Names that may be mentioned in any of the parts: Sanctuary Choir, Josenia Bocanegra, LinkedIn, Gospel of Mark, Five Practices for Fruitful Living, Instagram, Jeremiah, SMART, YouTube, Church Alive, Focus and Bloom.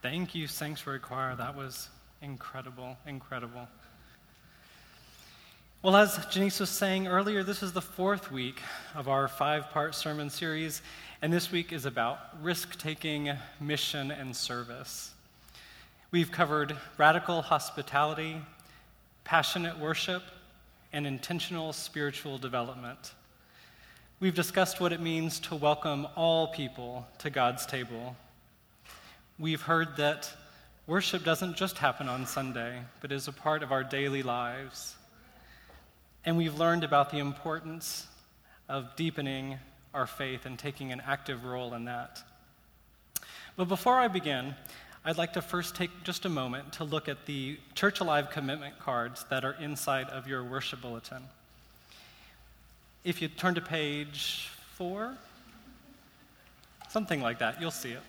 Thank you, Sanctuary Choir. That was incredible. Well, as Janice was saying earlier, this is the fourth week of our five-part sermon series, and this week is about risk-taking, mission, and service. We've covered radical hospitality, passionate worship, and intentional spiritual development. We've discussed what it means to welcome all people to God's table. We've heard that worship doesn't just happen on Sunday, but is a part of our daily lives. And we've learned about the importance of deepening our faith and taking an active role in that. But before I begin, I'd like to first take just a moment to look at the Church Alive commitment cards that are inside of your worship bulletin. If you turn to page 4, something like that, you'll see it.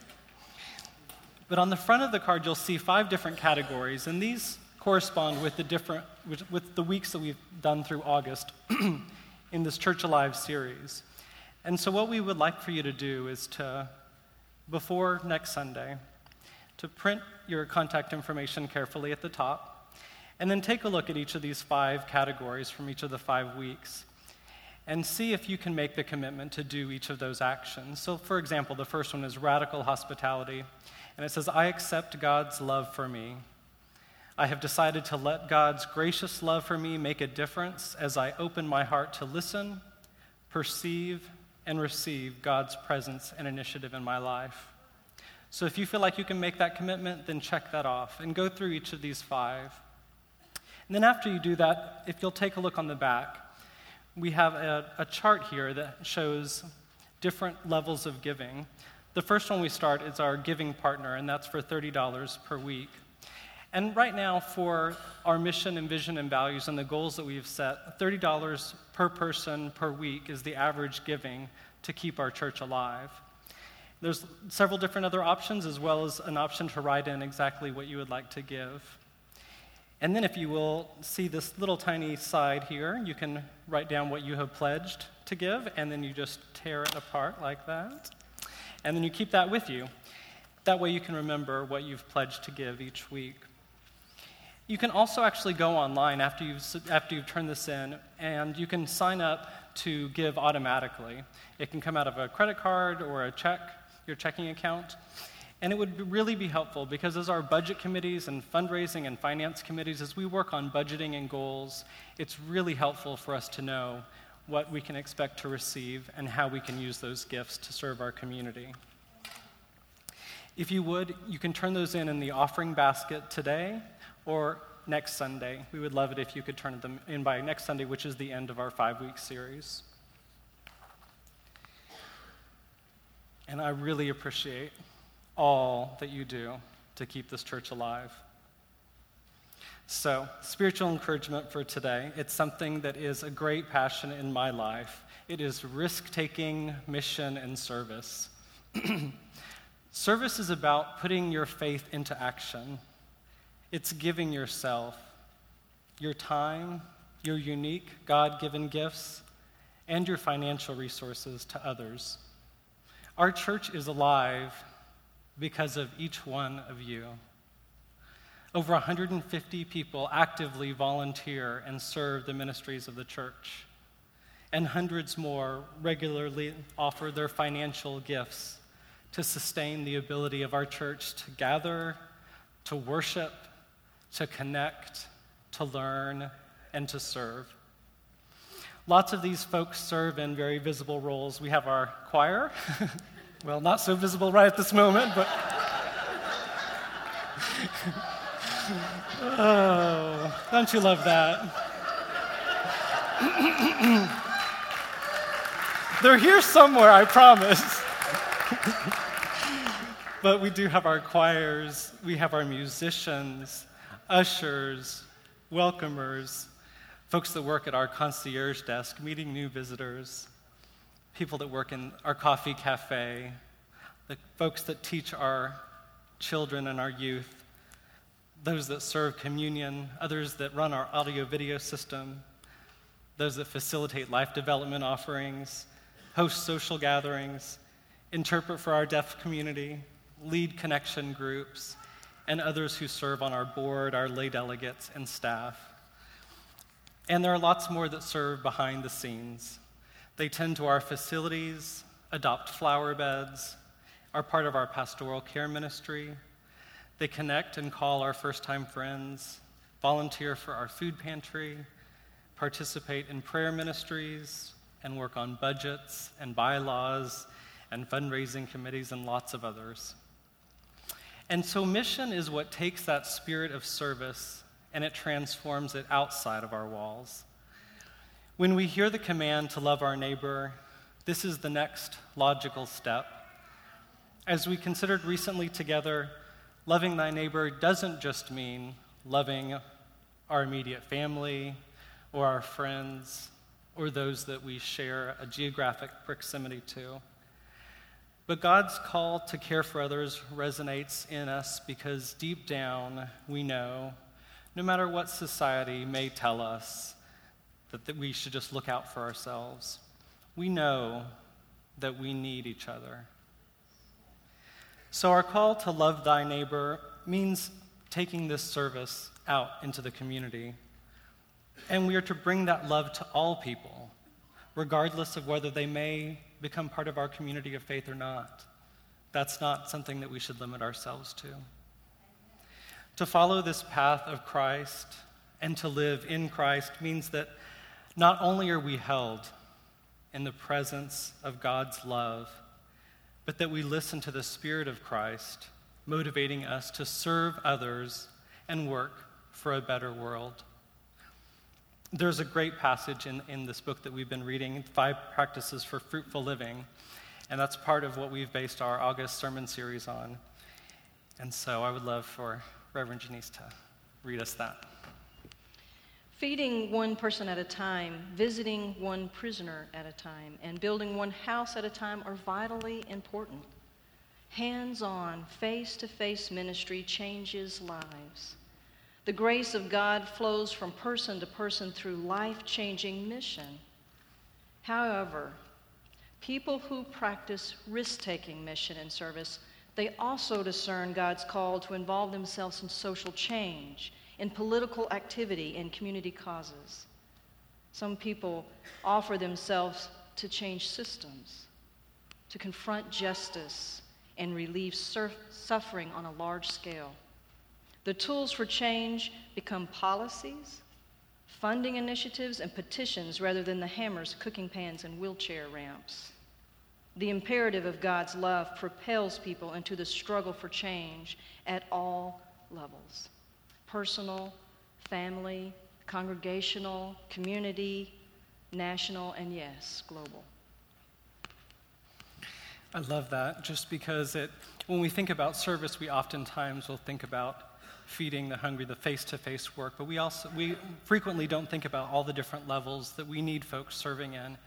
But on the front of the card, you'll see 5 different categories, and these correspond with the weeks that we've done through August in this Church Alive series. And so what we would like for you to do is to, before next Sunday, to print your contact information carefully at the top, and then take a look at each of these 5 categories from each of the 5 weeks, and see if you can make the commitment to do each of those actions. So, for example, the first one is radical hospitality, and it says, I accept God's love for me. I have decided to let God's gracious love for me make a difference as I open my heart to listen, perceive, and receive God's presence and initiative in my life. So if you feel like you can make that commitment, then check that off and go through each of these 5. And then after you do that, if you'll take a look on the back, we have a chart here that shows different levels of giving. The first one we start is our giving partner, and that's for $30 per week. And right now, for our mission and vision and values and the goals that we've set, $30 per person per week is the average giving to keep our church alive. There's several different other options, as well as an option to write in exactly what you would like to give. And then if you will see this little tiny side here, you can write down what you have pledged to give, and then you just tear it apart like that. And then you keep that with you. That way you can remember what you've pledged to give each week. You can also actually go online after you've turned this in, and you can sign up to give automatically. It can come out of a credit card or a check, your checking account. And it would really be helpful because as our budget committees and fundraising and finance committees, as we work on budgeting and goals, it's really helpful for us to know what we can expect to receive and how we can use those gifts to serve our community. If you would, you can turn those in the offering basket today or next Sunday. We would love it if you could turn them in by next Sunday, which is the end of our 5-week series. And I really appreciate all that you do to keep this church alive. So, spiritual encouragement for today. It's something that is a great passion in my life. It is risk-taking, mission, and service. Service is about putting your faith into action. It's giving yourself, your time, your unique God-given gifts, and your financial resources to others. Our church is alive because of each one of you. Over 150 people actively volunteer and serve the ministries of the church, and hundreds more regularly offer their financial gifts to sustain the ability of our church to gather, to worship, to connect, to learn, and to serve. Lots of these folks serve in very visible roles. We have our choir. Well, not so visible right at this moment, but... Oh, don't you love that? They're here somewhere, I promise. But we do have our choirs, we have our musicians, ushers, welcomers, folks that work at our concierge desk, meeting new visitors, people that work in our coffee cafe, the folks that teach our children and our youth, those that serve communion, others that run our audio-video system, those that facilitate life development offerings, host social gatherings, interpret for our deaf community, lead connection groups, and others who serve on our board, our lay delegates, and staff. And there are lots more that serve behind the scenes. They tend to our facilities, adopt flower beds, are part of our pastoral care ministry. They connect and call our first-time friends, volunteer for our food pantry, participate in prayer ministries, and work on budgets and bylaws and fundraising committees and lots of others. And so mission is what takes that spirit of service and it transforms it outside of our walls. When we hear the command to love our neighbor, this is the next logical step. As we considered recently together, loving thy neighbor doesn't just mean loving our immediate family or our friends or those that we share a geographic proximity to. But God's call to care for others resonates in us because deep down we know, no matter what society may tell us, that we should just look out for ourselves. We know that we need each other. So our call to love thy neighbor means taking this service out into the community. And we are to bring that love to all people, regardless of whether they may become part of our community of faith or not. That's not something that we should limit ourselves to. To follow this path of Christ and to live in Christ means that not only are we held in the presence of God's love, but that we listen to the Spirit of Christ motivating us to serve others and work for a better world. There's a great passage in this book that we've been reading, Five Practices for Fruitful Living, and that's part of what we've based our August sermon series on. And so I would love for Reverend Janice to read us that. Feeding one person at a time, visiting one prisoner at a time, and building one house at a time are vitally important. Hands-on, face-to-face ministry changes lives. The grace of God flows from person to person through life-changing mission. However, people who practice risk-taking mission and service, they also discern God's call to involve themselves in social change, in political activity, and community causes. Some people offer themselves to change systems, to confront justice, and relieve suffering on a large scale. The tools for change become policies, funding initiatives, and petitions rather than the hammers, cooking pans, and wheelchair ramps. The imperative of God's love propels people into the struggle for change at all levels: personal, family, congregational, community, national, and yes, global. I love that, just because when we think about service, we oftentimes will think about feeding the hungry, the face-to-face work, but we frequently don't think about all the different levels that we need folks serving in.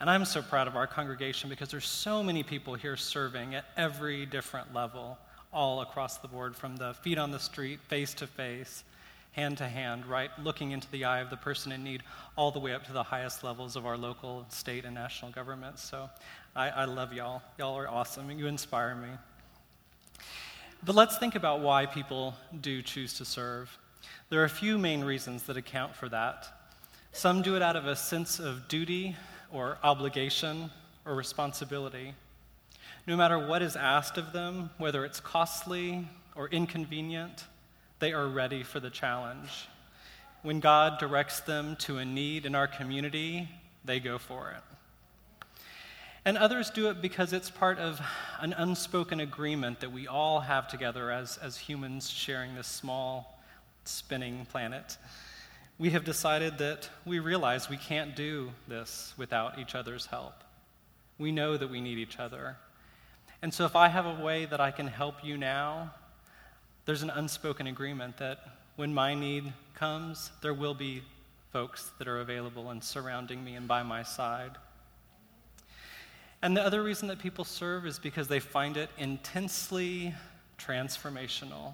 And I'm so proud of our congregation because there's so many people here serving at every different level, all across the board, from the feet on the street, face-to-face, hand-to-hand, right, looking into the eye of the person in need, all the way up to the highest levels of our local, state, and national governments. So I love y'all. Y'all are awesome, and you inspire me. But let's think about why people do choose to serve. There are a few main reasons that account for that. Some do it out of a sense of duty or obligation or responsibility. No matter what is asked of them, whether it's costly or inconvenient, they are ready for the challenge. When God directs them to a need in our community, they go for it. And others do it because it's part of an unspoken agreement that we all have together as humans sharing this small, spinning planet. We have decided that we realize we can't do this without each other's help. We know that we need each other. And so if I have a way that I can help you now, there's an unspoken agreement that when my need comes, there will be folks that are available and surrounding me and by my side. And the other reason that people serve is because they find it intensely transformational.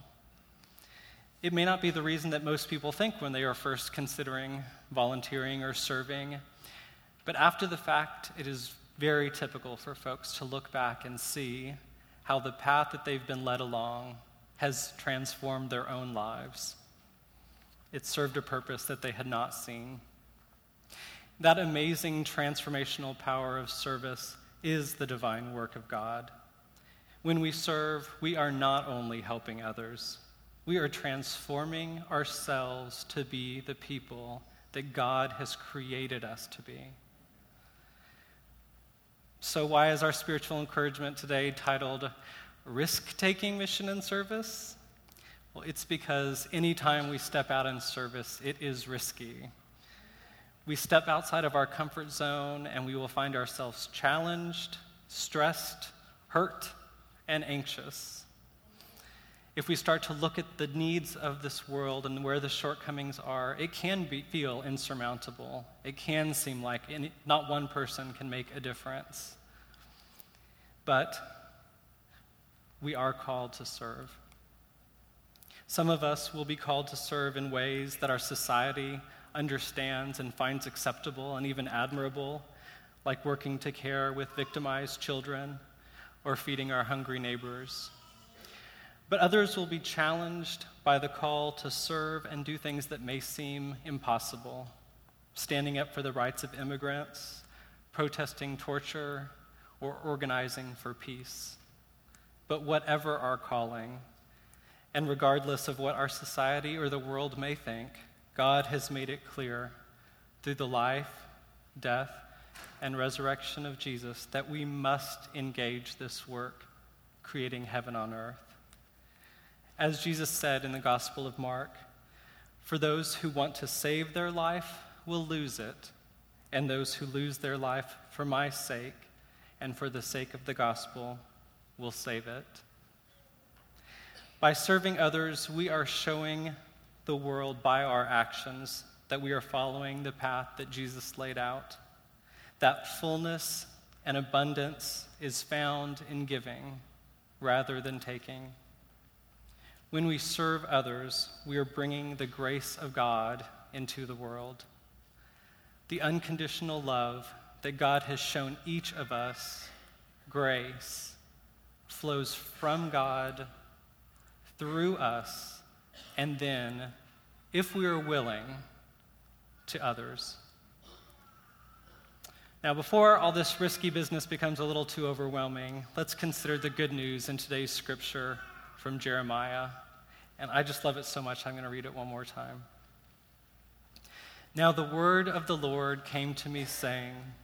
It may not be the reason that most people think when they are first considering volunteering or serving, but after the fact, it is very typical for folks to look back and see how the path that they've been led along has transformed their own lives. It served a purpose that they had not seen. That amazing transformational power of service is the divine work of God. When we serve, we are not only helping others, we are transforming ourselves to be the people that God has created us to be. So why is our spiritual encouragement today titled Risk-Taking Mission and Service? Well, it's because any time we step out in service, it is risky. We step outside of our comfort zone and we will find ourselves challenged, stressed, hurt, and anxious. If we start to look at the needs of this world and where the shortcomings are, it can feel insurmountable. It can seem like not one person can make a difference. But we are called to serve. Some of us will be called to serve in ways that our society understands and finds acceptable and even admirable, like working to care with victimized children or feeding our hungry neighbors. But others will be challenged by the call to serve and do things that may seem impossible, standing up for the rights of immigrants, protesting torture, or organizing for peace. But whatever our calling, and regardless of what our society or the world may think, God has made it clear through the life, death, and resurrection of Jesus that we must engage this work, creating heaven on earth. As Jesus said in the Gospel of Mark, "For those who want to save their life will lose it, and those who lose their life for my sake and for the sake of the gospel will save it." By serving others, we are showing the world by our actions that we are following the path that Jesus laid out. That fullness and abundance is found in giving rather than taking. When we serve others, we are bringing the grace of God into the world. The unconditional love that God has shown each of us, grace, flows from God through us, and then, if we are willing, to others. Now, before all this risky business becomes a little too overwhelming, let's consider the good news in today's scripture from Jeremiah. And I just love it so much, I'm going to read it one more time. Now the word of the Lord came to me, saying,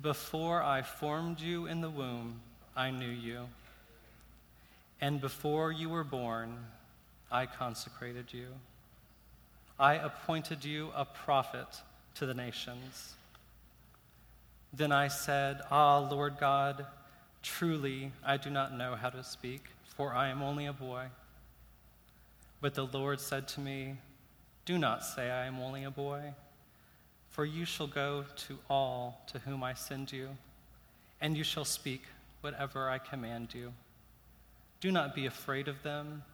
"Before I formed you in the womb, I knew you. And before you were born, I consecrated you. I appointed you a prophet to the nations." Then I said, "Ah, Lord God, truly I do not know how to speak, for I am only a boy." But the Lord said to me, "Do not say I am only a boy, for you shall go to all to whom I send you, and you shall speak whatever I command you. Do not be afraid of them,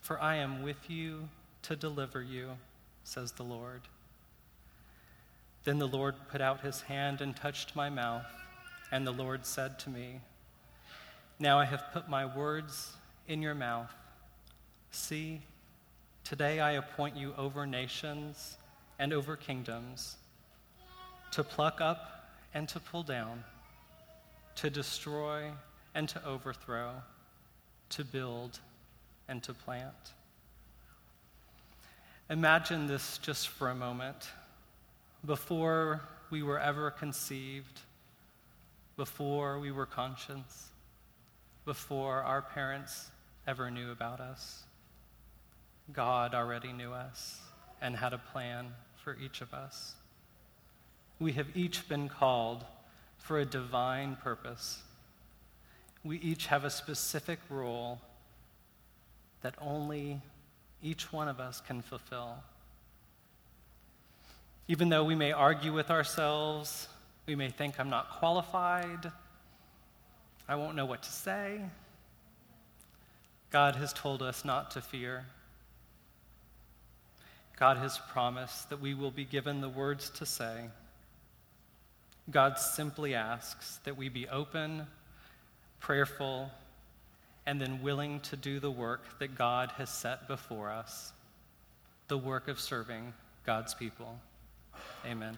for I am with you to deliver you," says the Lord. Then the Lord put out his hand and touched my mouth, and the Lord said to me, "Now I have put my words in your mouth. See, today I appoint you over nations and over kingdoms, to pluck up and to pull down, to destroy and to overthrow, to build and to plant." Imagine this just for a moment. Before we were ever conceived, before we were conscious, before our parents ever knew about us, God already knew us and had a plan for each of us. We have each been called for a divine purpose. We each have a specific role that only each one of us can fulfill. Even though we may argue with ourselves, we may think, "I'm not qualified, I won't know what to say," God has told us not to fear. God has promised that we will be given the words to say. God simply asks that we be open, prayerful, and then willing to do the work that God has set before us, the work of serving God's people. Amen.